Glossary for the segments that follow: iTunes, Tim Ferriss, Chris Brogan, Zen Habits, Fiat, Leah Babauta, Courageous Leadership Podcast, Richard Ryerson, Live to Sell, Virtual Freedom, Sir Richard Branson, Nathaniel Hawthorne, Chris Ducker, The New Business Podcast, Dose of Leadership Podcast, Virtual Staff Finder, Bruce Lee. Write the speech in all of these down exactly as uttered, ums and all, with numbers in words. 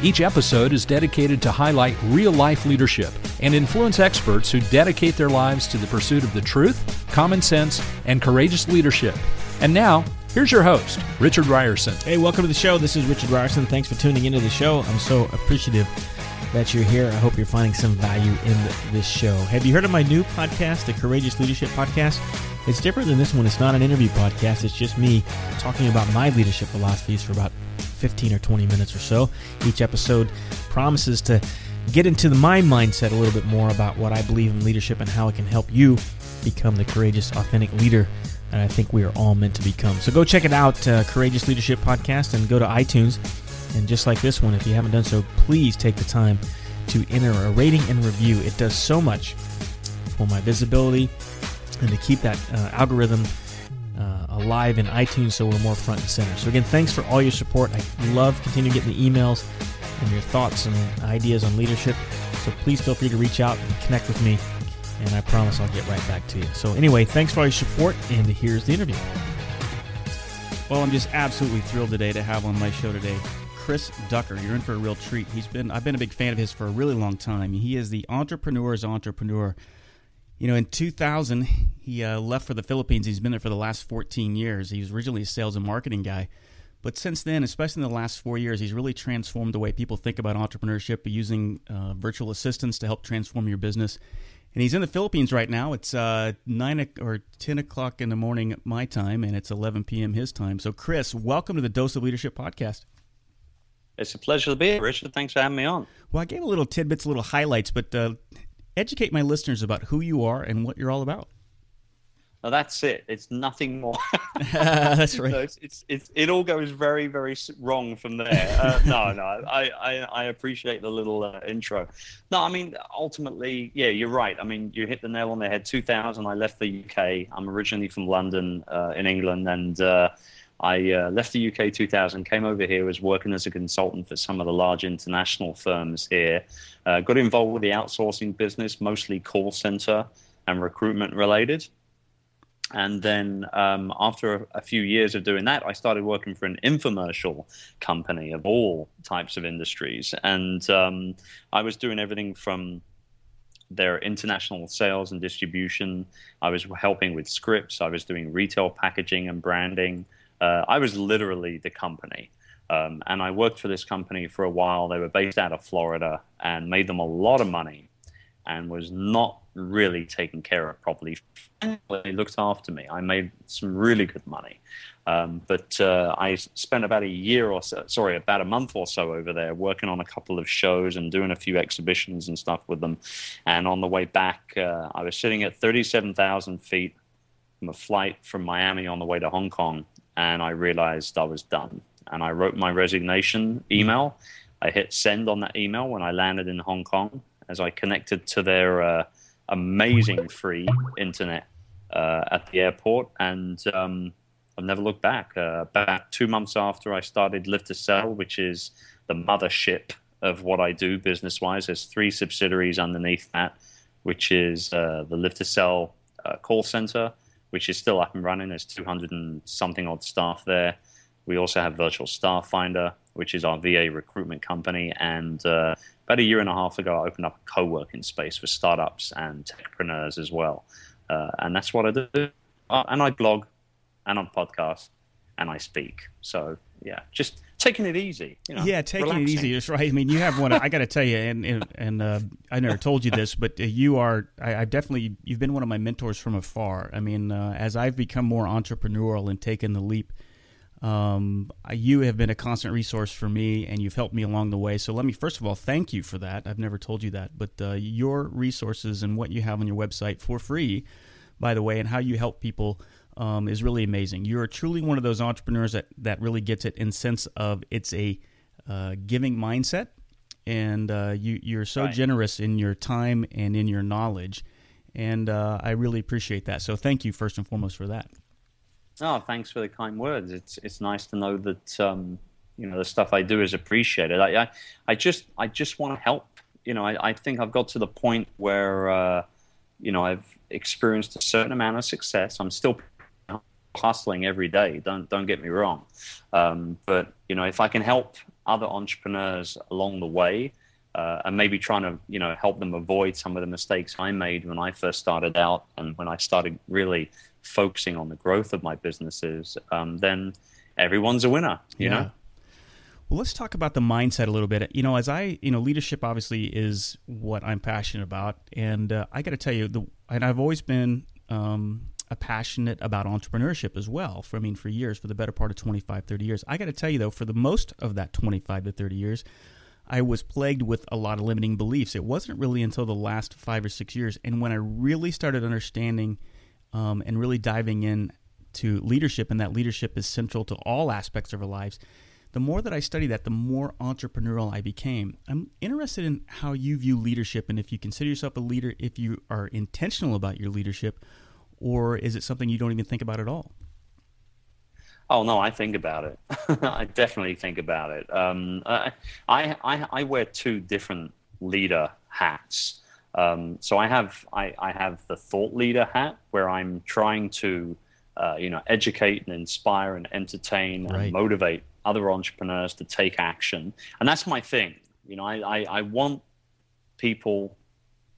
Each episode is dedicated to highlight real-life leadership and influence experts who dedicate their lives to the pursuit of the truth, common sense, and courageous leadership. And now, here's your host, Richard Ryerson. Hey, welcome to the show. This is Richard Ryerson. Thanks for tuning into the show. I'm so appreciative that you're here. I hope you're finding some value in this show. Have you heard of my new podcast, the Courageous Leadership Podcast? It's different than this one. It's not an interview podcast. It's just me talking about my leadership philosophies for about fifteen or twenty minutes or so. Each episode promises to get into the my mindset a little bit more about what I believe in leadership and how it can help you become the courageous, authentic leader that I think we are all meant to become. So go check it out, uh, Courageous Leadership Podcast, and go to iTunes. And just like this one, if you haven't done so, please take the time to enter a rating and review. It does so much for my visibility and to keep that uh, algorithm Uh, alive in iTunes, so we're more front and center. So again, thanks for all your support. I love continuing getting the emails and your thoughts and ideas on leadership. So please feel free to reach out and connect with me, and I promise I'll get right back to you. So anyway, thanks for all your support, and here's the interview. Well, I'm just absolutely thrilled today to have on my show today Chris Ducker. You're in for a real treat. He's been I've been a big fan of his for a really long time. He is the entrepreneur's entrepreneur. You know, in two thousand, he uh, left for the Philippines. He's been there for the last fourteen years. He was originally a sales and marketing guy. But since then, especially in the last four years, he's really transformed the way people think about entrepreneurship, using uh, virtual assistants to help transform your business. And he's in the Philippines right now. It's uh, nine or ten o'clock in the morning my time, and it's eleven p.m. his time. So, Chris, welcome to the Dose of Leadership Podcast. It's a pleasure to be here, Richard. Thanks for having me on. Well, I gave a little tidbits, little highlights, but... Uh, Educate my listeners about who you are and what you're all about. Now that's it. It's nothing more. uh, that's right. So it's, it's, it's, it all goes very, very wrong from there. Uh, no, no, I, I, I appreciate the little uh, intro. No, I mean, ultimately, yeah, you're right. I mean, you hit the nail on the head. two thousand, I left the U K. I'm originally from London uh, in England, and uh, I uh, left the U K two thousand, came over here, was working as a consultant for some of the large international firms here, uh, got involved with the outsourcing business, mostly call center and recruitment related. And then um, after a few years of doing that, I started working for an infomercial company of all types of industries. And um, I was doing everything from their international sales and distribution. I was helping with scripts. I was doing retail packaging and branding. Uh, I was literally the company, um, and I worked for this company for a while. They were based out of Florida and made them a lot of money and was not really taken care of properly. They looked after me. I made some really good money, um, but uh, I spent about a year or so, sorry, about a month or so over there working on a couple of shows and doing a few exhibitions and stuff with them. And on the way back, uh, I was sitting at thirty-seven thousand feet from a flight from Miami on the way to Hong Kong. And I realized I was done. And I wrote my resignation email. I hit send on that email when I landed in Hong Kong as I connected to their uh, amazing free internet uh, at the airport. And um, I've never looked back. Uh, about two months after I started Live to Sell, which is the mothership of what I do business-wise. There's three subsidiaries underneath that, which is uh, the Live to Sell uh, call center, which is still up and running. There's two hundred and something odd staff there. We also have Virtual Staff Finder, which is our V A recruitment company. And uh, about a year and a half ago, I opened up a co-working space for startups and techpreneurs as well. Uh, and that's what I do. Uh, and I blog, and on podcasts, and I speak. So, yeah, just taking it easy. You know, yeah, taking relaxing. It easy is right. I mean, you have one. I got to tell you, and and, and uh, I never told you this, but you are. I, I definitely you've been one of my mentors from afar. I mean, uh, as I've become more entrepreneurial and taken the leap, um, you have been a constant resource for me, and you've helped me along the way. So let me first of all thank you for that. I've never told you that, but uh, your resources and what you have on your website for free, by the way, and how you help people. Um, is really amazing. You're truly one of those entrepreneurs that, that really gets it in sense of it's a uh, giving mindset, and uh, you, you're so right. Generous in your time and in your knowledge, and uh, I really appreciate that. So thank you first and foremost for that. Oh, thanks for the kind words. It's it's nice to know that um, you know, the stuff I do is appreciated. I I, I just I just want to help. You know, I, I think I've got to the point where uh, you know, I've experienced a certain amount of success. I'm still hustling every day. Don't don't get me wrong, um, but you know, if I can help other entrepreneurs along the way, uh, and maybe trying to you know help them avoid some of the mistakes I made when I first started out, and when I started really focusing on the growth of my businesses, um, then everyone's a winner. You yeah. know. Well, let's talk about the mindset a little bit. You know, as I, you know, leadership obviously is what I'm passionate about, and uh, I got to tell you, the and I've always been um, a passionate about entrepreneurship as well. For I mean, for years, for the better part of twenty-five, thirty years. I got to tell you though, for the most of that twenty-five to thirty years, I was plagued with a lot of limiting beliefs. It wasn't really until the last five or six years, and when I really started understanding um, and really diving in to leadership, and that leadership is central to all aspects of our lives. The more that I studied that, the more entrepreneurial I became. I'm interested in how you view leadership, and if you consider yourself a leader, if you are intentional about your leadership, or is it something you don't even think about at all? Oh, no, I think about it. I definitely think about it. Um, I, I, I wear two different leader hats. Um, so I have I, I have the thought leader hat, where I'm trying to uh, you know, educate and inspire and entertain right. and motivate other entrepreneurs to take action. And that's my thing. You know, I, I, I want people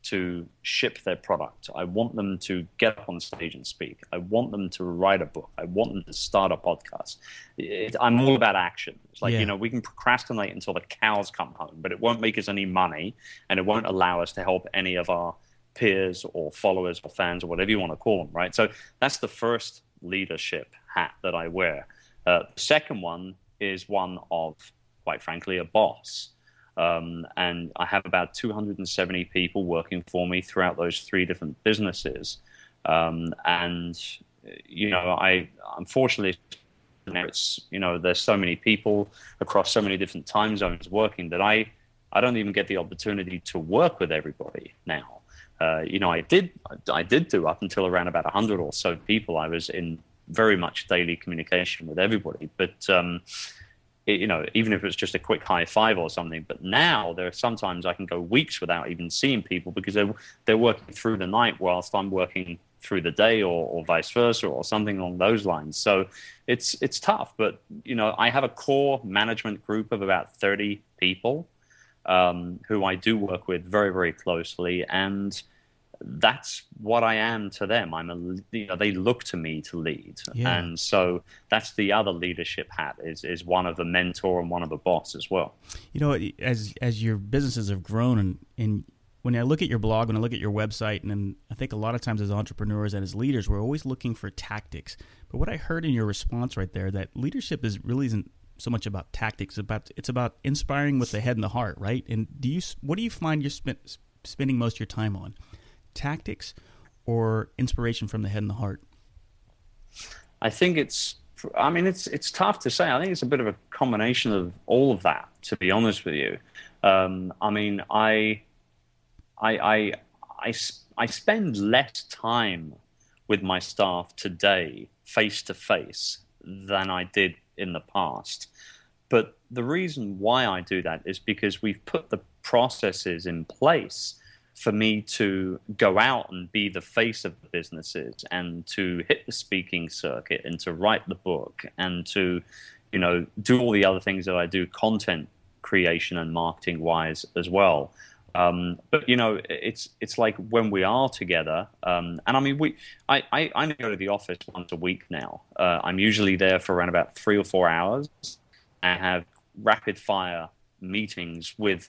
to ship their product. I want them to get up on stage and speak. I want them to write a book. I want them to start a podcast. It, I'm all about action. It's like, yeah. you know, we can procrastinate until the cows come home, but it won't make us any money, and it won't allow us to help any of our peers or followers or fans or whatever you want to call them, right? So that's the first leadership hat that I wear. Uh, the second one is one of, quite frankly, a boss. Um, and I have about two hundred seventy people working for me throughout those three different businesses. Um, and, you know, I unfortunately, it's, you know, there's so many people across so many different time zones working that I, I don't even get the opportunity to work with everybody now. Uh, you know, I did, I did do up until around about one hundred or so people. I was in very much daily communication with everybody, but um, it, you know, even if it's just a quick high five or something. But now there are sometimes I can go weeks without even seeing people because they're they're working through the night whilst I'm working through the day, or, or vice versa, or something along those lines. So it's it's tough. But you know, I have a core management group of about thirty people um, who I do work with very very closely, and that's what I am to them. I'm a, you know, they look to me to lead. Yeah. And so that's the other leadership hat, is is one of a mentor and one of a boss as well. You know, as as your businesses have grown, and, and when I look at your blog, when I look at your website, and, and I think a lot of times as entrepreneurs and as leaders, we're always looking for tactics. But what I heard in your response right there, that leadership is really isn't so much about tactics. It's about, it's about inspiring with the head and the heart, right? And do you what do you find you're spend, spending most of your time on? Tactics or inspiration from the head and the heart? I think it's, I mean, it's it's tough to say. I think it's a bit of a combination of all of that, to be honest with you. Um, I mean, I, I, I, I, I spend less time with my staff today face to face than I did in the past. But the reason why I do that is because we've put the processes in place for me to go out and be the face of the businesses, and to hit the speaking circuit, and to write the book, and to, you know, do all the other things that I do, content creation and marketing wise as well. Um, but you know, it's it's like when we are together, um, and I mean, we I, I I go to the office once a week now. Uh, I'm usually there for around about three or four hours, and have rapid fire meetings with.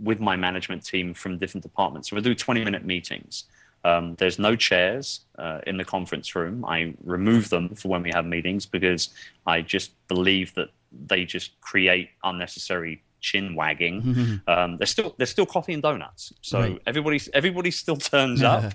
with my management team from different departments. So we do twenty minute meetings. Um, there's no chairs uh, in the conference room. I remove them for when we have meetings because I just believe that they just create unnecessary chin wagging. Mm-hmm. Um, there's still there's still coffee and donuts. So right. everybody everybody still turns up.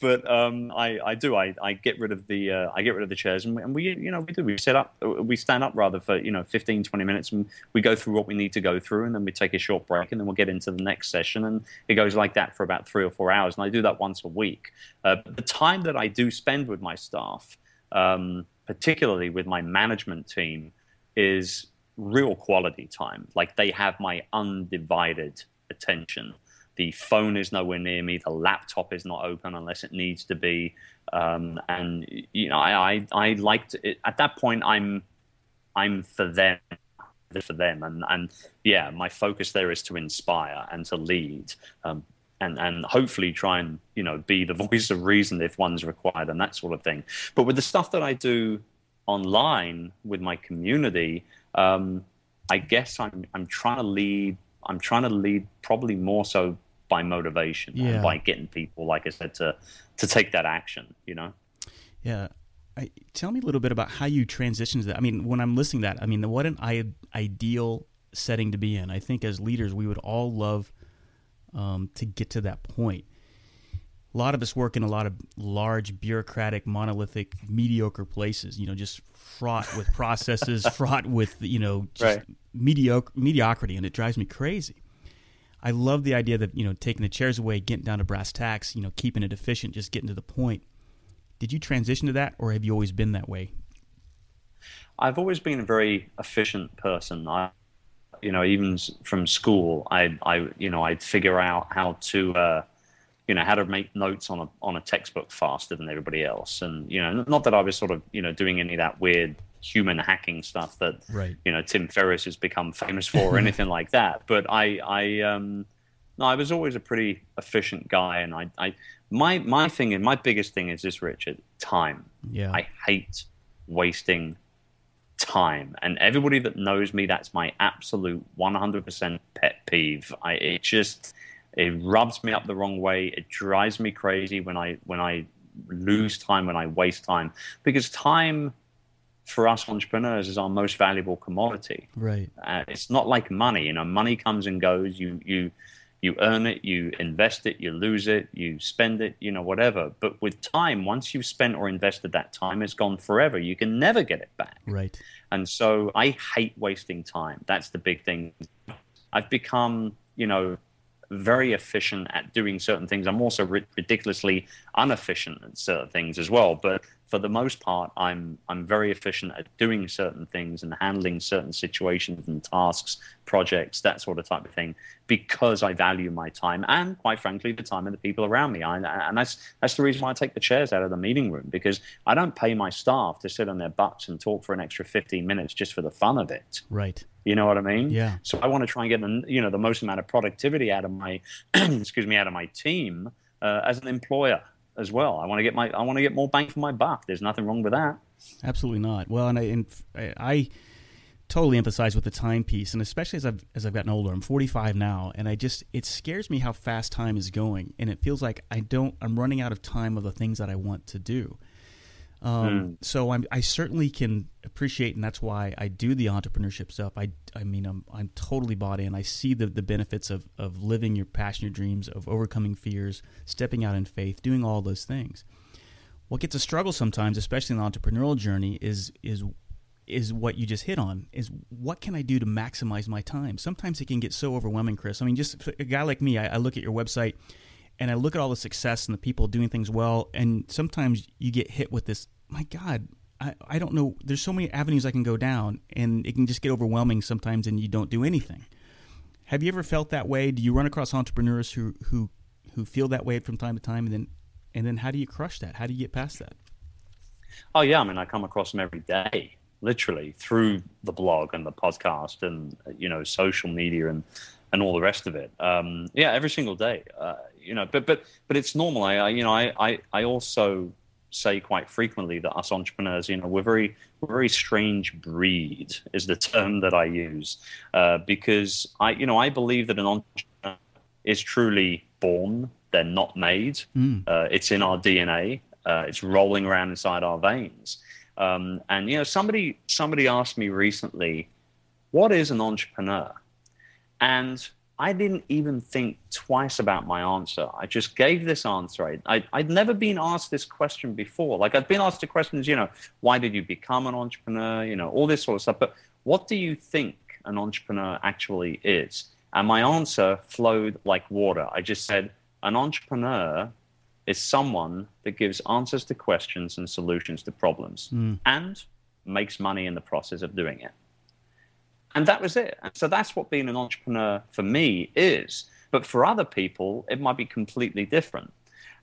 But um, I, I do I, I get rid of the uh, I get rid of the chairs, and we, and we you know we do we set up we stand up rather for you know fifteen, twenty minutes, and we go through what we need to go through, and then we take a short break, and then we'll get into the next session, and it goes like that for about three or four hours. And I do that once a week. Uh, but the time that I do spend with my staff um, particularly with my management team, is real quality time. Like, they have my undivided attention. The phone is nowhere near me. The laptop is not open unless it needs to be. Um, and you know, I I, I liked it. At that point, I'm I'm for them, for them, and and yeah, my focus there is to inspire and to lead, um, and and hopefully try and you know be the voice of reason if one's required and that sort of thing. But with the stuff that I do online with my community, um, I guess I'm I'm trying to lead. I'm trying to lead probably more so by motivation yeah. and by getting people, like I said, to to take that action, you know? Yeah. I, tell me a little bit about how you transitioned to that. I mean, when I'm listening to that, I mean, what an I- ideal setting to be in. I think as leaders, we would all love um, to get to that point. A lot of us work in a lot of large, bureaucratic, monolithic, mediocre places, you know, just fraught with processes, fraught with, you know, just right. mediocre, mediocrity, and it drives me crazy. I love the idea that, you know, taking the chairs away, getting down to brass tacks, you know, keeping it efficient, just getting to the point. Did you transition to that, or have you always been that way? I've always been a very efficient person. I, you know, even from school, I, I you know, I'd figure out how to, uh, you know, how to make notes on a on a textbook faster than everybody else. And, you know, not that I was sort of, you know, doing any of that weird human hacking stuff that, right. you know, Tim Ferriss has become famous for or anything like that. But I, I, um, no, I was always a pretty efficient guy. And I, I, my, my thing and my biggest thing is this, Richard, time. Yeah. I hate wasting time. And everybody that knows me, that's my absolute one hundred percent pet peeve. I, it just, it rubs me up the wrong way. It drives me crazy when I, when I lose time, when I waste time, because time, for us entrepreneurs, is our most valuable commodity. Right. Uh, it's not like money. You know, money comes and goes. You you you earn it, you invest it, you lose it, you spend it. You know, whatever. But with time, once you've spent or invested that time, it's gone forever. You can never get it back. Right. And so I hate wasting time. That's the big thing. I've become, you know, very efficient at doing certain things. I'm also ri- ridiculously inefficient at certain things as well. But for the most part, I'm I'm very efficient at doing certain things and handling certain situations and tasks, projects, that sort of type of thing, because I value my time and, quite frankly, the time of the people around me. I, and that's that's the reason why I take the chairs out of the meeting room, because I don't pay my staff to sit on their butts and talk for an extra fifteen minutes just for the fun of it. Right. You know what I mean? Yeah. So I want to try and get the, you know, the most amount of productivity out of my excuse me out of my team uh, as an employer as well. I want to get my I want to get more bang for my buck. There's nothing wrong with that. Absolutely not. Well, and I and I totally empathize with the time piece, and especially as I've as I've gotten older. I'm forty-five now, and I just it scares me how fast time is going, and it feels like I don't I'm running out of time of the things that I want to do. Um, mm. So I'm, I certainly can appreciate, and that's why I do the entrepreneurship stuff. I, I mean, I'm, I'm totally bought in. I see the, the benefits of, of living your passion, your dreams, of overcoming fears, stepping out in faith, doing all those things. What gets a struggle sometimes, especially in the entrepreneurial journey, is, is, is what you just hit on, is what can I do to maximize my time? Sometimes it can get so overwhelming, Chris. I mean, just a guy like me, I, I look at your website and I look at all the success and the people doing things well, and sometimes you get hit with this, my God, I, I don't know, there's so many avenues I can go down, and it can just get overwhelming sometimes, and you don't do anything. Have you ever felt that way? Do you run across entrepreneurs who who, who feel that way from time to time, and then and then how do you crush that? How do you get past that? Oh, yeah, I mean, I come across them every day, literally, through the blog and the podcast and, you know, social media and and all the rest of it. Um, yeah, every single day, uh, you know, but, but, but it's normal. I, I you know, I, I, I also say quite frequently that us entrepreneurs, you know, we're very, we're very strange breed is the term that I use, uh, because I, you know, I believe that an entrepreneur is truly born. They're not made. Mm. Uh, it's in our D N A. Uh, it's rolling around inside our veins. Um, and, you know, somebody, somebody asked me recently, what is an entrepreneur? And I didn't even think twice about my answer. I just gave this answer. I, I'd never been asked this question before. Like, I'd been asked the questions, you know, why did you become an entrepreneur? You know, all this sort of stuff. But what do you think an entrepreneur actually is? And my answer flowed like water. I just said, an entrepreneur is someone that gives answers to questions and solutions to problems mm. and makes money in the process of doing it. And that was it. And so that's what being an entrepreneur for me is. But for other people, it might be completely different.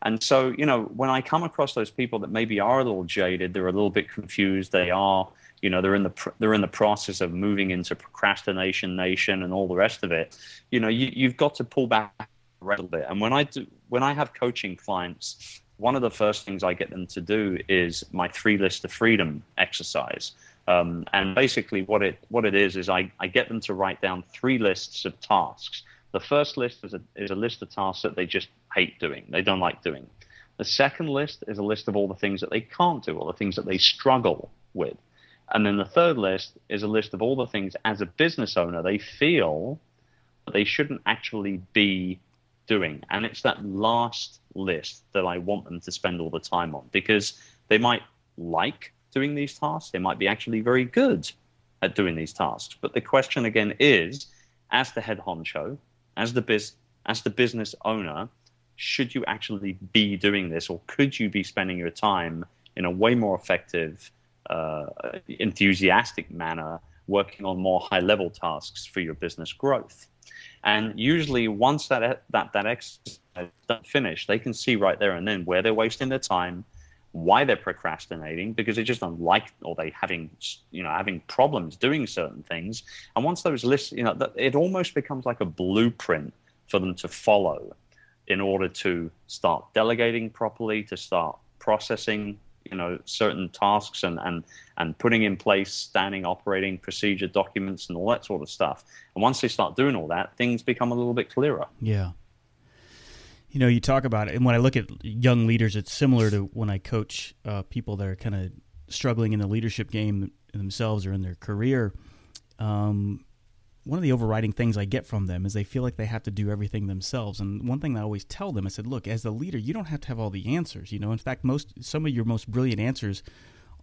And so, you know, when I come across those people that maybe are a little jaded, they're a little bit confused, they are, you know, they're in the they're in the process of moving into procrastination nation and all the rest of it, you know, you, you've got to pull back a little bit. And when I do, when I have coaching clients, one of the first things I get them to do is my three list of freedom exercise. Um, and basically what it what it is, is I, I get them to write down three lists of tasks. The first list is a, is a list of tasks that they just hate doing. They don't like doing. The second list is a list of all the things that they can't do, all the things that they struggle with. And then the third list is a list of all the things as a business owner they feel that they shouldn't actually be doing. And it's that last list that I want them to spend all the time on, because they might like doing these tasks, they might be actually very good at doing these tasks. But the question again is, as the head honcho, as the biz, as the business owner, should you actually be doing this, or could you be spending your time in a way more effective, uh, enthusiastic manner, working on more high-level tasks for your business growth? And usually, once that that that exercise is finished, they can see right there and then where they're wasting their time, why they're procrastinating, because they just don't like, or they having, you know, having problems doing certain things. And once those lists, you know, it almost becomes like a blueprint for them to follow in order to start delegating properly, to start processing, you know, certain tasks and, and, and putting in place standing operating procedure documents and all that sort of stuff. And once they start doing all that, things become a little bit clearer. Yeah. You know, you talk about it, and when I look at young leaders, it's similar to when I coach uh, people that are kind of struggling in the leadership game themselves or in their career. Um, one of the overriding things I get from them is they feel like they have to do everything themselves. And one thing I always tell them, I said, look, as the leader, you don't have to have all the answers. You know, in fact, most some of your most brilliant answers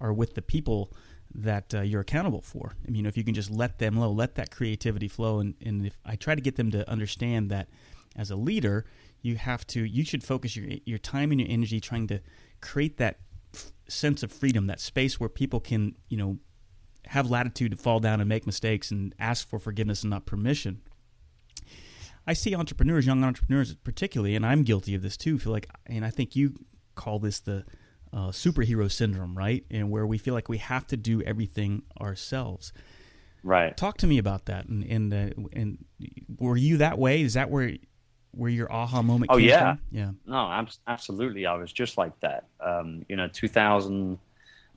are with the people that uh, you're accountable for. I mean, you know, if you can just let them flow, let that creativity flow. And, and if I try to get them to understand that as a leader, you have to. You should focus your your time and your energy trying to create that f- sense of freedom, that space where people can, you know, have latitude to fall down and make mistakes and ask for forgiveness and not permission. I see entrepreneurs, young entrepreneurs particularly, and I'm guilty of this too. Feel like, and I think you call this the uh, superhero syndrome, right? And where we feel like we have to do everything ourselves. Right. Talk to me about that. And and uh, and were you that way? Is that where? Where your aha moment came oh, yeah. from? Yeah. No, absolutely. I was just like that. Um, you know, two thousand,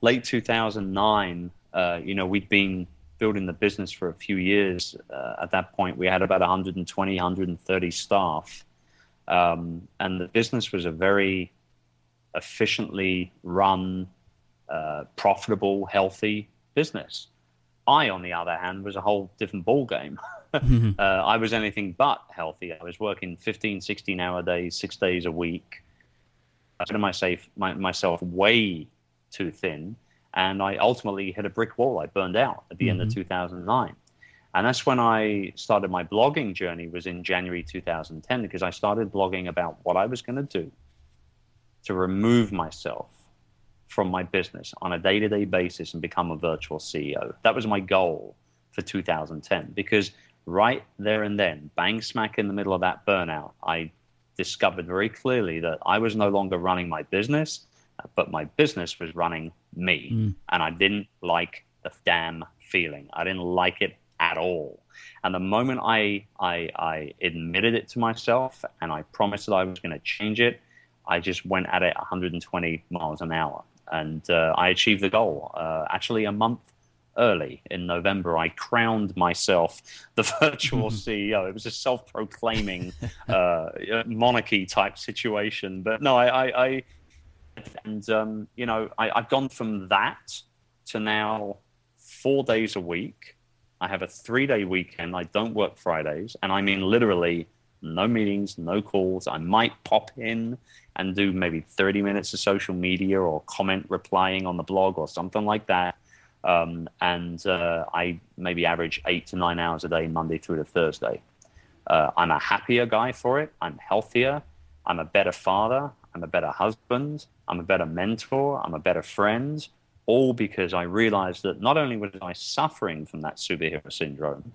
late two thousand nine, uh, you know, we'd been building the business for a few years. Uh, at that point, we had about one hundred twenty, one hundred thirty staff. Um, and the business was a very efficiently run, uh, profitable, healthy business. I, on the other hand, was a whole different ballgame. Mm-hmm. uh, I was anything but healthy. I was working fifteen, sixteen-hour days, six days a week. I put myself, my, myself way too thin, and I ultimately hit a brick wall. I burned out at the mm-hmm. end of two thousand nine. And that's when I started my blogging journey, was in January two thousand ten, because I started blogging about what I was going to do to remove myself from my business on a day-to-day basis and become a virtual C E O. That was my goal for two thousand ten, because right there and then, bang smack in the middle of that burnout, I discovered very clearly that I was no longer running my business, but my business was running me. Mm. And I didn't like the damn feeling. I didn't like it at all. And the moment I, I, I admitted it to myself and I promised that I was going to change it, I just went at it one hundred twenty miles an hour. And uh, I achieved the goal. Uh, actually, a month early in November, I crowned myself the virtual C E O. It was a self-proclaiming uh, monarchy-type situation. But no, I, I, I and um, you know, I, I've gone from that to now four days a week. I have a three-day weekend. I don't work Fridays, and I mean literally no meetings, no calls. I might pop in and do maybe thirty minutes of social media or comment replying on the blog or something like that. Um, and uh, I maybe average eight to nine hours a day, Monday through to Thursday. Uh, I'm a happier guy for it. I'm healthier. I'm a better father. I'm a better husband, I'm a better mentor, I'm a better friend, all because I realized that not only was I suffering from that superhero syndrome,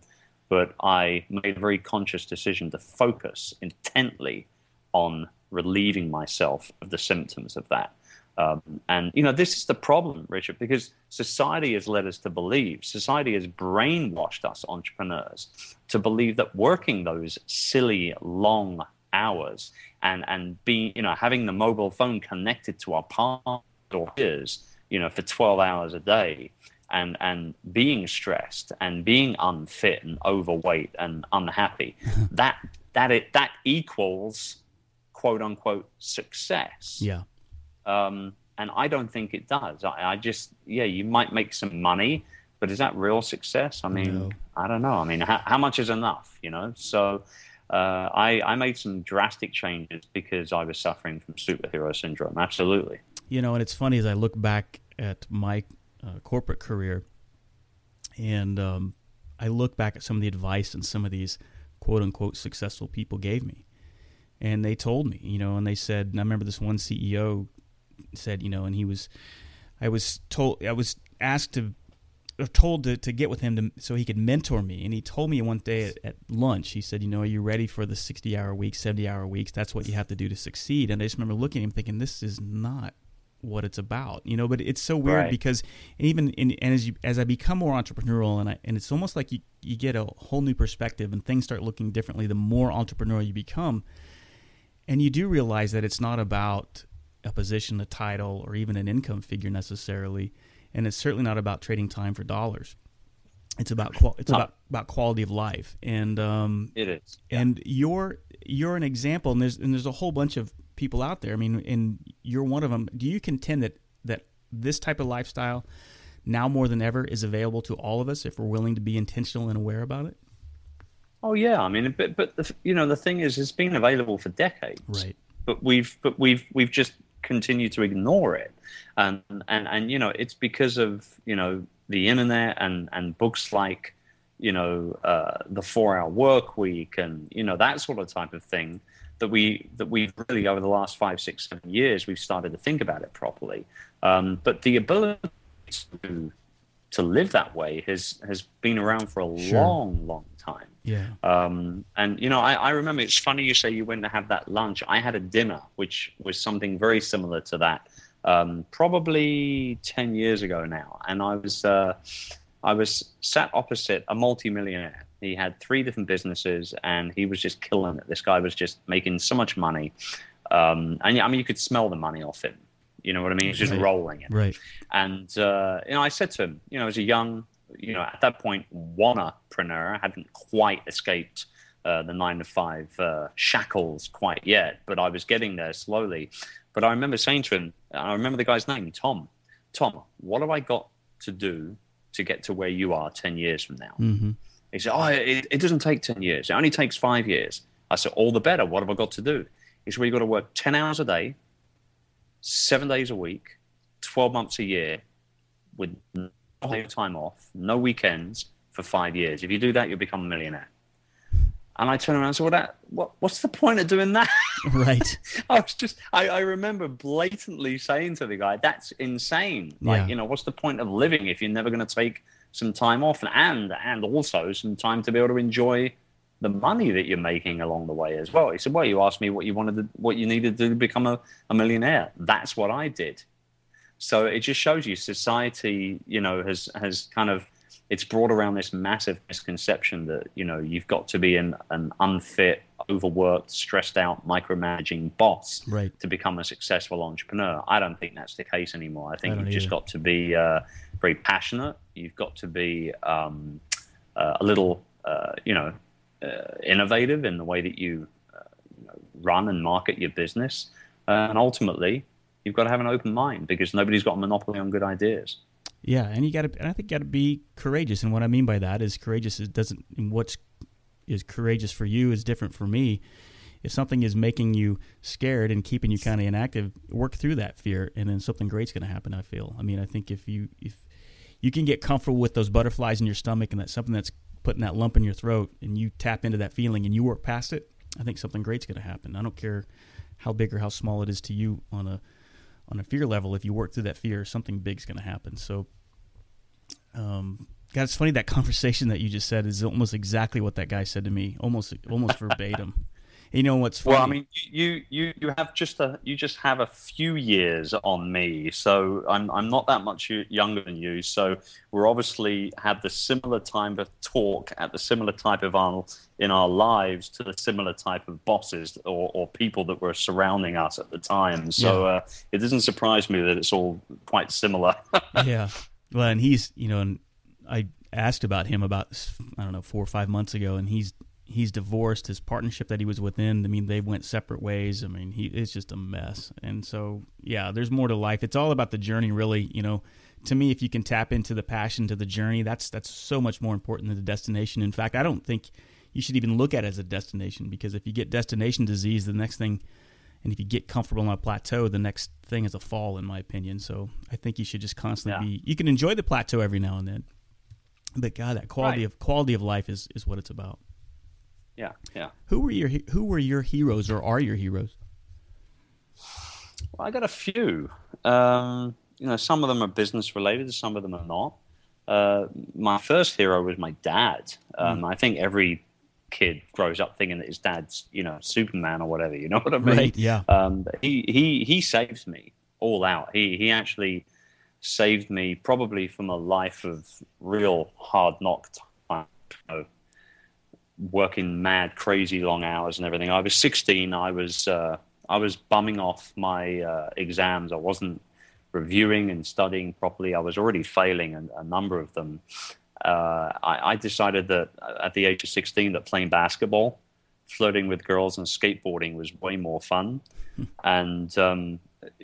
but I made a very conscious decision to focus intently on relieving myself of the symptoms of that. Um, and, you know, this is the problem, Richard, because society has led us to believe, society has brainwashed us entrepreneurs to believe that working those silly, long hours and, and being, you know, having the mobile phone connected to our palms or ears, you know, for twelve hours a day and, and being stressed and being unfit and overweight and unhappy, that, that, it, that equals quote unquote success. Yeah. Um, and I don't think it does. I, I just, yeah, you might make some money, but is that real success? I mean, no. I don't know. I mean, how, how much is enough, you know? So uh, I, I made some drastic changes because I was suffering from superhero syndrome. Absolutely. You know, and it's funny as I look back at my uh, corporate career and um, I look back at some of the advice and some of these quote unquote successful people gave me. And they told me, you know, and they said, and I remember this one C E O said, you know, and he was, I was told, I was asked to, or told to, to get with him to, so he could mentor me. And he told me one day at, at lunch, he said, you know, are you ready for the sixty hour week, seventy hour weeks? That's what you have to do to succeed. And I just remember looking at him thinking, this is not what it's about, you know, but it's so weird right. because and even in, and as you, as I become more entrepreneurial and I, and it's almost like you, you get a whole new perspective and things start looking differently, the more entrepreneurial you become. And you do realize that it's not about a position, a title, or even an income figure necessarily, and it's certainly not about trading time for dollars. It's about it's about, about quality of life, and um, it is. Yeah. And you're you're an example, and there's and there's a whole bunch of people out there. I mean, and you're one of them. Do you contend that that this type of lifestyle now more than ever is available to all of us if we're willing to be intentional and aware about it? Oh yeah, I mean, but but the, you know the thing is, it's been available for decades, right? But we've but we've we've just continued to ignore it, and and and you know it's because of you know the internet and, and books like you know uh, the Four Hour Work Week and you know that sort of type of thing that we that we've really over the last five six seven years we've started to think about it properly. Um, but the ability to to live that way has has been around for a sure. long long time. Yeah. Um, and, you know, I, I remember it's funny you say you went to have that lunch. I had a dinner, which was something very similar to that, um, probably ten years ago now. And I was uh, I was sat opposite a multimillionaire. He had three different businesses and he was just killing it. This guy was just making so much money. Um, and I mean, you could smell the money off him. You know what I mean? He's just right. rolling it. Right. And, uh, you know, I said to him, you know, as a young you know, at that point, wannapreneur. I hadn't quite escaped uh, the nine to five uh, shackles quite yet, but I was getting there slowly. But I remember saying to him, and I remember the guy's name, Tom. Tom, what have I got to do to get to where you are ten years from now? Mm-hmm. He said, oh, it, it doesn't take ten years. It only takes five years. I said, all the better. What have I got to do? He said, well, you've got to work ten hours a day, seven days a week, twelve months a year with no time off, no weekends for five years. If you do that, you'll become a millionaire. And I turn around and say, well, that, what, what's the point of doing that? Right. I was just, I, I remember blatantly saying to the guy, that's insane. Like, yeah. you know, what's the point of living if you're never going to take some time off and, and also some time to be able to enjoy the money that you're making along the way as well? He said, well, you asked me what you wanted to, what you needed to do to become a, a millionaire. That's what I did. So it just shows you society, you know, has, has kind of, it's brought around this massive misconception that, you know, you've got to be an, an unfit, overworked, stressed out, micromanaging boss right. to become a successful entrepreneur. I don't think that's the case anymore. I think I you've either. just got to be uh, very passionate. You've got to be um, uh, a little, uh, you know, uh, innovative in the way that you, uh, you know, run and market your business. Uh, and ultimately, you've got to have an open mind because nobody's got a monopoly on good ideas. Yeah, and you got to. And I think you got to be courageous. And what I mean by that is courageous is doesn't. What is courageous for you is different for me. If something is making you scared and keeping you kind of inactive, work through that fear, and then something great's going to happen. I feel. I mean, I think if you if you can get comfortable with those butterflies in your stomach and that's something that's putting that lump in your throat, and you tap into that feeling and you work past it, I think something great's going to happen. I don't care how big or how small it is to you on a on a fear level, if you work through that fear, something big's going to happen. So, um, God, it's funny, that conversation that you just said is almost exactly what that guy said to me, almost almost verbatim. You know what's funny? Well, I mean, you you you have just a you just have a few years on me, so I'm I'm not that much younger than you. So we're obviously had the similar time of talk at the similar type of our, in our lives to the similar type of bosses or, or people that were surrounding us at the time. So yeah. uh, it doesn't surprise me that it's all quite similar. Yeah. Well, and he's you know, and I asked about him about I don't know four or five months ago, and he's. He's divorced. His partnership that he was within, I mean, they went separate ways. I mean, he it's just a mess. And so, yeah, there's more to life. It's all about the journey, really. You know, to me, if you can tap into the passion to the journey, that's that's so much more important than the destination. In fact, I don't think you should even look at it as a destination, because if you get destination disease, the next thing, and if you get comfortable on a plateau, the next thing is a fall, in my opinion. So I think you should just constantly yeah. be. You can enjoy the plateau every now and then, but God, that quality right. of quality of life is is what it's about. Yeah, yeah. Who were your Who were your heroes, or are your heroes? Well, I got a few. Um, you know, some of them are business related, some of them are not. Uh, my first hero was my dad. Um, mm. I think every kid grows up thinking that his dad's, you know, Superman or whatever. You know what I mean? Right. Yeah. Um, he he he saved me all out. He he actually saved me probably from a life of real hard knock time. You know, working mad, crazy long hours and everything. I was sixteen. I was uh, I was bumming off my uh, exams. I wasn't reviewing and studying properly. I was already failing a, a number of them. Uh, I, I decided that at the age of sixteen that playing basketball, flirting with girls, and skateboarding was way more fun, and um,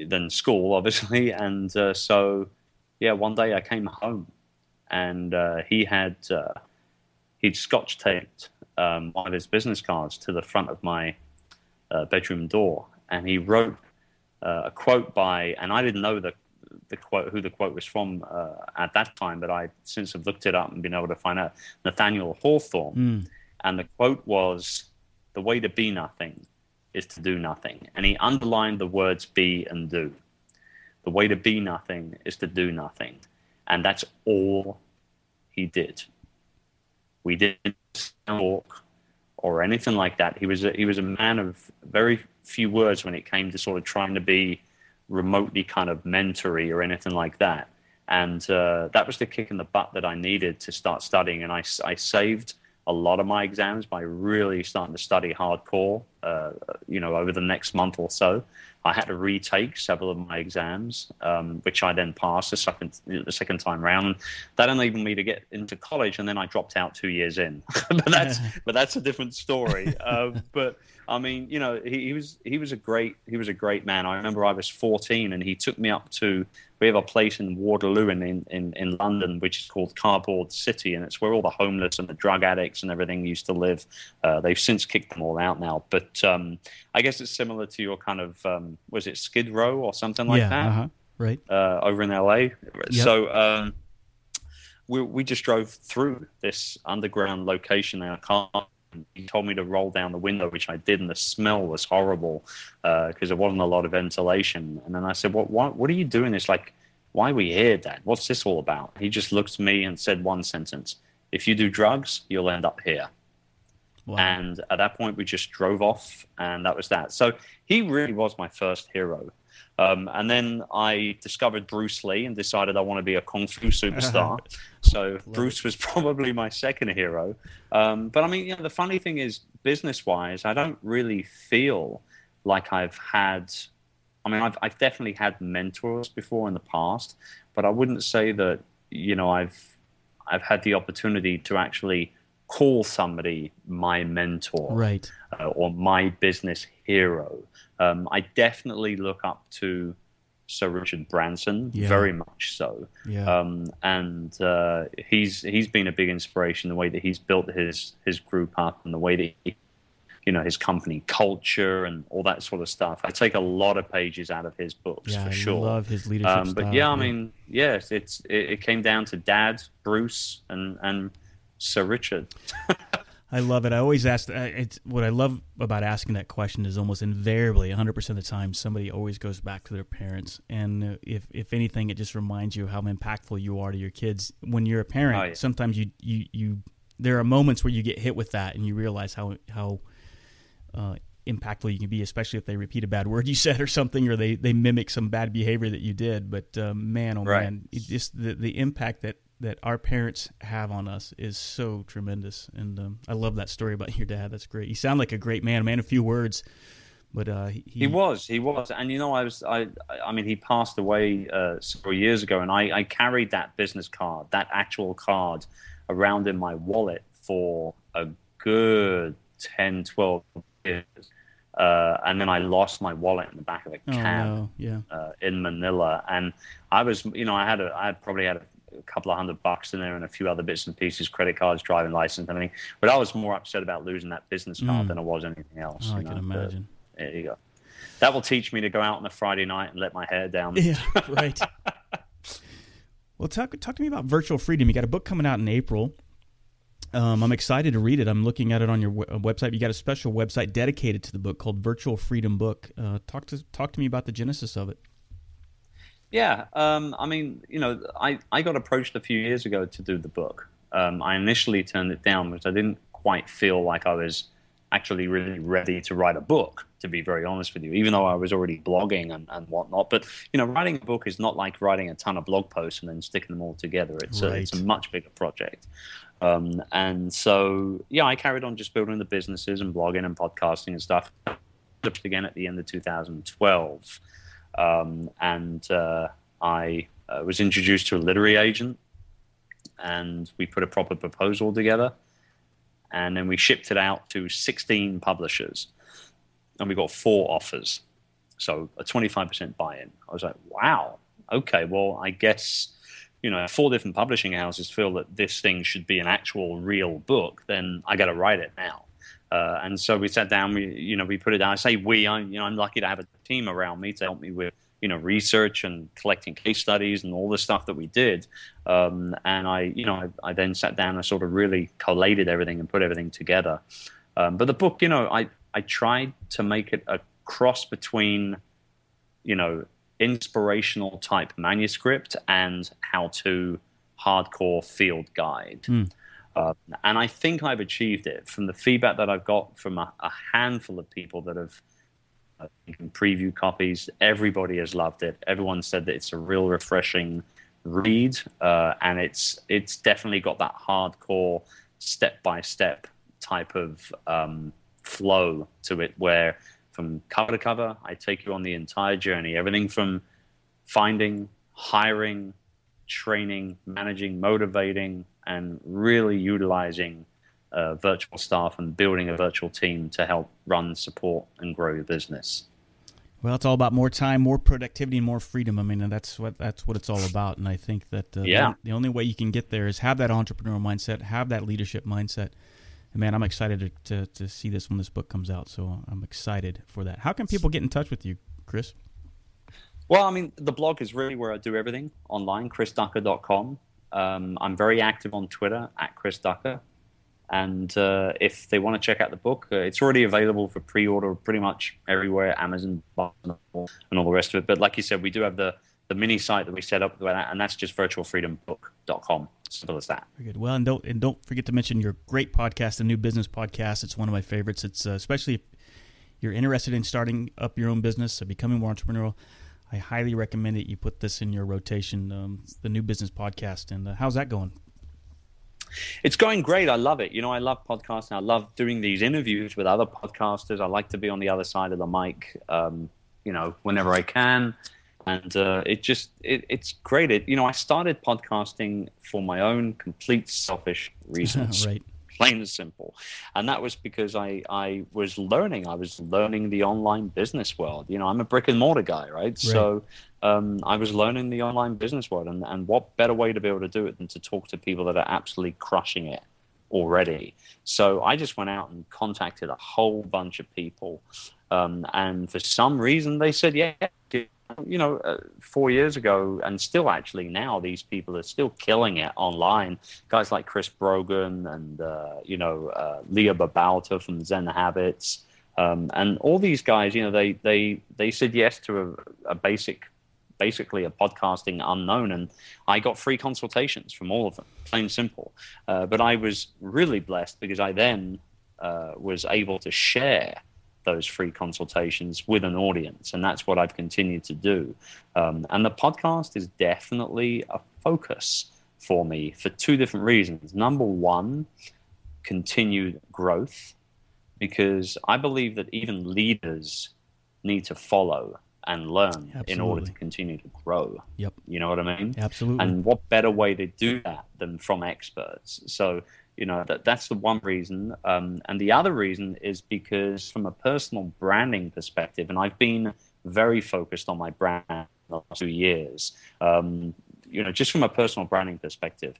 than school, obviously. And uh, so, yeah, one day I came home, and uh, he had uh, he'd scotch taped. Um, one of his business cards to the front of my uh, bedroom door, and he wrote uh, a quote by, and I didn't know the the quote who the quote was from uh, at that time, but I since have looked it up and been able to find out, Nathaniel Hawthorne, mm. and the quote was, "The way to be nothing is to do nothing," and he underlined the words "be" and "do." The way to be nothing is to do nothing, and that's all he did. We did. Talk or anything like that. He was a, he was a man of very few words when it came to sort of trying to be remotely kind of mentory or anything like that. And uh, that was the kick in the butt that I needed to start studying. And I, I saved a lot of my exams by really starting to study hardcore. Uh, you know, over the next month or so, I had to retake several of my exams, um, which I then passed the second the second time round. That enabled me to get into college, and then I dropped out two years in. but that's but that's a different story. Uh, but I mean, you know, he, he was he was a great he was a great man. I remember I was fourteen, and he took me up to we have a place in Waterloo in in in London, which is called Cardboard City, and it's where all the homeless and the drug addicts and everything used to live. Uh, they've since kicked them all out now, but Um, I guess it's similar to your kind of um, was it Skid Row or something like yeah, that, uh-huh, right? Uh, over in L A. Yep. So um, we we just drove through this underground location in a car. He told me to roll down the window, which I did, and the smell was horrible because uh, there wasn't a lot of ventilation. And then I said, "What? What, what are you doing? This like, why are we here, Dad? What's this all about?" He just looked at me and said one sentence: "If you do drugs, you'll end up here." Wow. And at that point, we just drove off, and that was that. So he really was my first hero. Um, and then I discovered Bruce Lee and decided I want to be a kung fu superstar. So Bruce was probably my second hero. Um, but I mean, you know, the funny thing is, business-wise, I don't really feel like I've had. I mean, I've, I've definitely had mentors before in the past, but I wouldn't say that you know I've I've had the opportunity to actually call somebody my mentor, right, uh, or my business hero. Um, I definitely look up to Sir Richard Branson, yeah. very much so. Yeah. Um, and uh, he's he's been a big inspiration, the way that he's built his his group up and the way that he, you know, his company culture and all that sort of stuff. I take a lot of pages out of his books, yeah, for sure. I love his leadership um, but style, yeah, I yeah. mean, yes, it's it, it came down to Dad, Bruce, and and Sir Richard. I love it. I always ask, it's what I love about asking that question is almost invariably one hundred percent of the time, somebody always goes back to their parents. And if if anything, it just reminds you how impactful you are to your kids. When you're a parent, oh, yeah. sometimes you, you, you, there are moments where you get hit with that and you realize how, how, uh, impactful you can be, especially if they repeat a bad word you said or something, or they, they mimic some bad behavior that you did. But uh, man, oh right. man, it just the, the impact that, that our parents have on us is so tremendous. And um, I love that story about your dad. That's great. You sound like a great man, a man of few words. But uh, he, he was, he was, and you know, I was, I, I mean, he passed away uh, several years ago, and I, I carried that business card, that actual card, around in my wallet for a good ten, twelve years. Uh, and then I lost my wallet in the back of a cab oh, no. yeah. uh, in Manila, and I was, you know, I had a, I probably had a couple of hundred bucks in there and a few other bits and pieces, credit cards, driving license, and everything. But I was more upset about losing that business card mm. than I was anything else. Oh, I know? can imagine. But, there you go. That will teach me to go out on a Friday night and let my hair down. Yeah, right. Well, talk talk to me about Virtual Freedom. You got a book coming out in April. Um, I'm excited to read it. I'm looking at it on your w- website. You got a special website dedicated to the book called Virtual Freedom Book. Uh, talk to talk to me about the genesis of it. Yeah, um, I mean, you know, I, I got approached a few years ago to do the book. Um, I initially turned it down because I didn't quite feel like I was actually really ready to write a book, to be very honest with you, even though I was already blogging and, and whatnot. But, you know, writing a book is not like writing a ton of blog posts and then sticking them all together. It's, right. a, it's a much bigger project. Um, and so, yeah, I carried on just building the businesses and blogging and podcasting and stuff again at the end of two thousand twelve. Um, and uh, I uh, was introduced to a literary agent, and we put a proper proposal together, and then we shipped it out to sixteen publishers, and we got four offers. So a twenty-five percent buy-in. I was like, wow, okay, well, I guess... you know, four different publishing houses feel that this thing should be an actual real book, then I got to write it now. Uh, and so we sat down, we, you know, we put it down. I say we, I'm, you know, I'm lucky to have a team around me to help me with, you know, research and collecting case studies and all the stuff that we did. Um, and I, you know, I, I then sat down and sort of really collated everything and put everything together. Um, but the book, you know, I, I tried to make it a cross between, you know, inspirational type manuscript and how to hardcore field guide. Mm. Uh, and I think I've achieved it from the feedback that I've got from a, a handful of people that have uh, taken preview copies. Everybody has loved it. Everyone said that it's a real refreshing read. Uh, and it's, it's definitely got that hardcore step-by-step type of um, flow to it where from cover to cover, I take you on the entire journey, everything from finding, hiring, training, managing, motivating, and really utilizing uh, virtual staff and building a virtual team to help run, support, and grow your business. Well, it's all about more time, more productivity, and more freedom. I mean, that's what that's what it's all about. And I think that uh, yeah. the, the only way you can get there is have that entrepreneurial mindset, have that leadership mindset. Man, I'm excited to, to, to see this when this book comes out, so I'm excited for that. How can people get in touch with you, Chris? Well, I mean, the blog is really where I do everything online, chris ducker dot com. Um, I'm very active on Twitter, at Chris Ducker. And uh, if they want to check out the book, uh, it's already available for pre-order pretty much everywhere, Amazon, and all the rest of it. But like you said, we do have the, the mini site that we set up, and that's just virtual freedom book dot com. Simple as that. Very good. Well, and don't and don't forget to mention your great podcast, the New Business Podcast. It's one of my favorites. It's uh, especially if you're interested in starting up your own business or becoming more entrepreneurial. I highly recommend it. You put this in your rotation, um, the New Business Podcast. And uh, how's that going? It's going great. I love it. You know, I love podcasts, and I love doing these interviews with other podcasters. I like to be on the other side of the mic, um, you know, whenever I can. And uh, it just, it, it's great. It, you know, I started podcasting for my own complete selfish reasons, right. plain and simple. And that was because I, I was learning. I was learning the online business world. You know, I'm a brick and mortar guy, right? right. So um, I was learning the online business world. And, and what better way to be able to do it than to talk to people that are absolutely crushing it already. So I just went out and contacted a whole bunch of people. Um, and for some reason, they said, yeah, you know, uh, four years ago, and still actually now, these people are still killing it online. Guys like Chris Brogan and, uh, you know, uh, Leah Babauta from Zen Habits. Um, and all these guys, you know, they they, they said yes to a, a basic, basically a podcasting unknown. And I got free consultations from all of them, plain and simple. Uh, but I was really blessed because I then uh, was able to share those free consultations with an audience. And that's what I've continued to do. Um, and the podcast is definitely a focus for me for two different reasons. Number one, continued growth, because I believe that even leaders need to follow and learn Absolutely. In order to continue to grow. Yep. You know what I mean? Absolutely. And what better way to do that than from experts? So, you know, that that's the one reason. Um, and the other reason is because from a personal branding perspective, and I've been very focused on my brand in the last two years, um, you know, just from a personal branding perspective,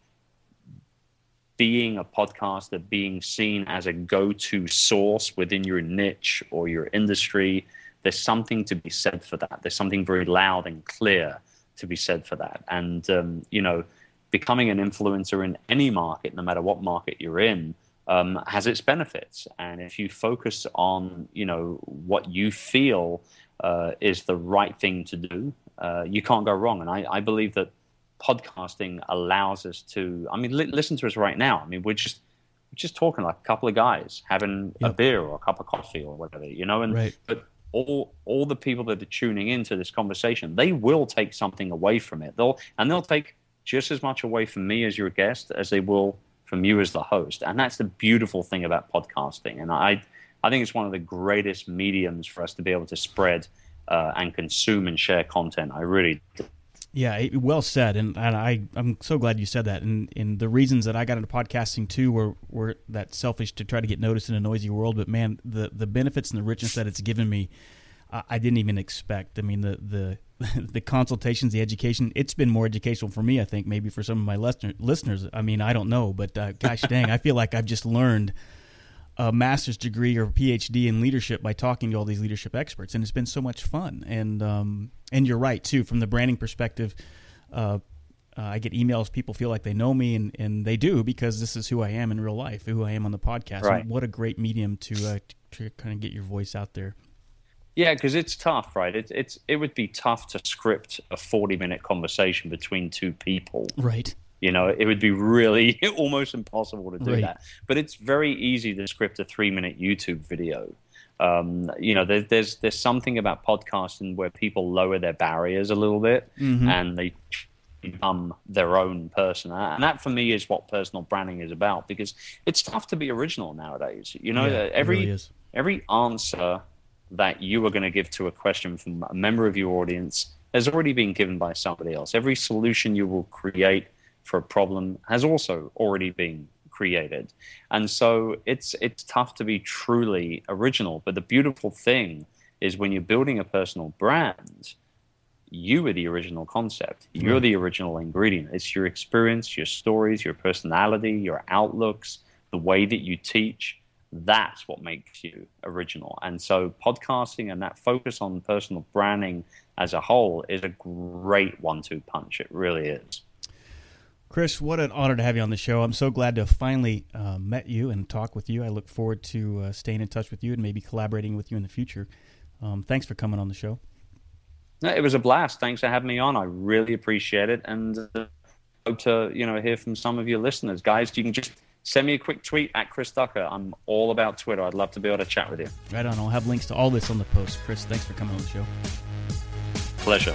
being a podcaster, being seen as a go-to source within your niche or your industry, there's something to be said for that. There's something very loud and clear to be said for that. And, um, you know, becoming an influencer in any market, no matter what market you're in, um, has its benefits. And if you focus on, you know, what you feel uh, is the right thing to do, uh, you can't go wrong. And I, I believe that podcasting allows us to, I mean, li- listen to us right now. I mean, we're just we're just talking like a couple of guys having yep. a beer or a cup of coffee or whatever, you know. And right. but all all the people that are tuning into this conversation, they will take something away from it. They'll and they'll take just as much away from me as your guest as they will from you as the host. And that's the beautiful thing about podcasting. And I I think it's one of the greatest mediums for us to be able to spread uh, and consume and share content. I really do. Yeah, well said, and, and I, I'm so glad you said that. And, and the reasons that I got into podcasting, too, were, were that selfish to try to get noticed in a noisy world. But, man, the, the benefits and the richness that it's given me, uh, I didn't even expect. I mean, the, the the consultations, the education, it's been more educational for me, I think, maybe for some of my listener, listeners. I mean, I don't know, but uh, gosh dang, I feel like I've just learned a master's degree or a P H D in leadership by talking to all these leadership experts, and it's been so much fun. And um, and you're right too, from the branding perspective. Uh, uh, I get emails; people feel like they know me, and, and they do because this is who I am in real life, who I am on the podcast. Right. And what a great medium to uh, to kind of get your voice out there. Yeah, because it's tough, right? It, it's it would be tough to script a forty minute conversation between two people, right? You know, it would be really almost impossible to do right. that. But it's very easy to script a three minute YouTube video. Um, you know, there, there's there's something about podcasting where people lower their barriers a little bit mm-hmm. and they become their own person. And that, for me, is what personal branding is about, because it's tough to be original nowadays. You know, yeah, every it really is. Every answer that you are going to give to a question from a member of your audience has already been given by somebody else. Every solution you will create for a problem has also already been created. And so it's it's tough to be truly original. But the beautiful thing is, when you're building a personal brand, you are the original concept. You're the original ingredient. It's your experience, your stories, your personality, your outlooks, the way that you teach. That's what makes you original. And so podcasting and that focus on personal branding as a whole is a great one two punch. It really is. Chris, what an honor to have you on the show. I'm so glad to have finally uh, met you and talk with you. I look forward to uh, staying in touch with you and maybe collaborating with you in the future. Um, thanks for coming on the show. No, it was a blast. Thanks for having me on. I really appreciate it, and uh, hope to you know hear from some of your listeners. Guys, you can just send me a quick tweet at Chris Ducker. I'm all about Twitter. I'd love to be able to chat with you. Right on. I'll have links to all this on the post. Chris, thanks for coming on the show. Pleasure.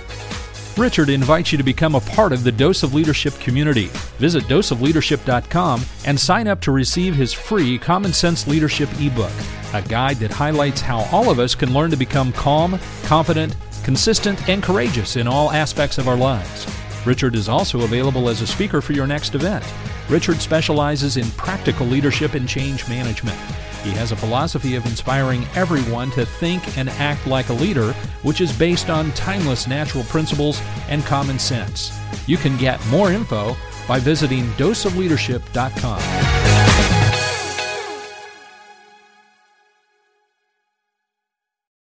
Richard invites you to become a part of the Dose of Leadership community. Visit dose of leadership dot com and sign up to receive his free Common Sense Leadership ebook, a guide that highlights how all of us can learn to become calm, confident, consistent, and courageous in all aspects of our lives. Richard is also available as a speaker for your next event. Richard specializes in practical leadership and change management. He has a philosophy of inspiring everyone to think and act like a leader, which is based on timeless natural principles and common sense. You can get more info by visiting dose of leadership dot com.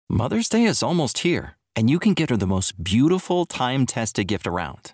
Mother's Day is almost here, and you can get her the most beautiful time-tested gift around,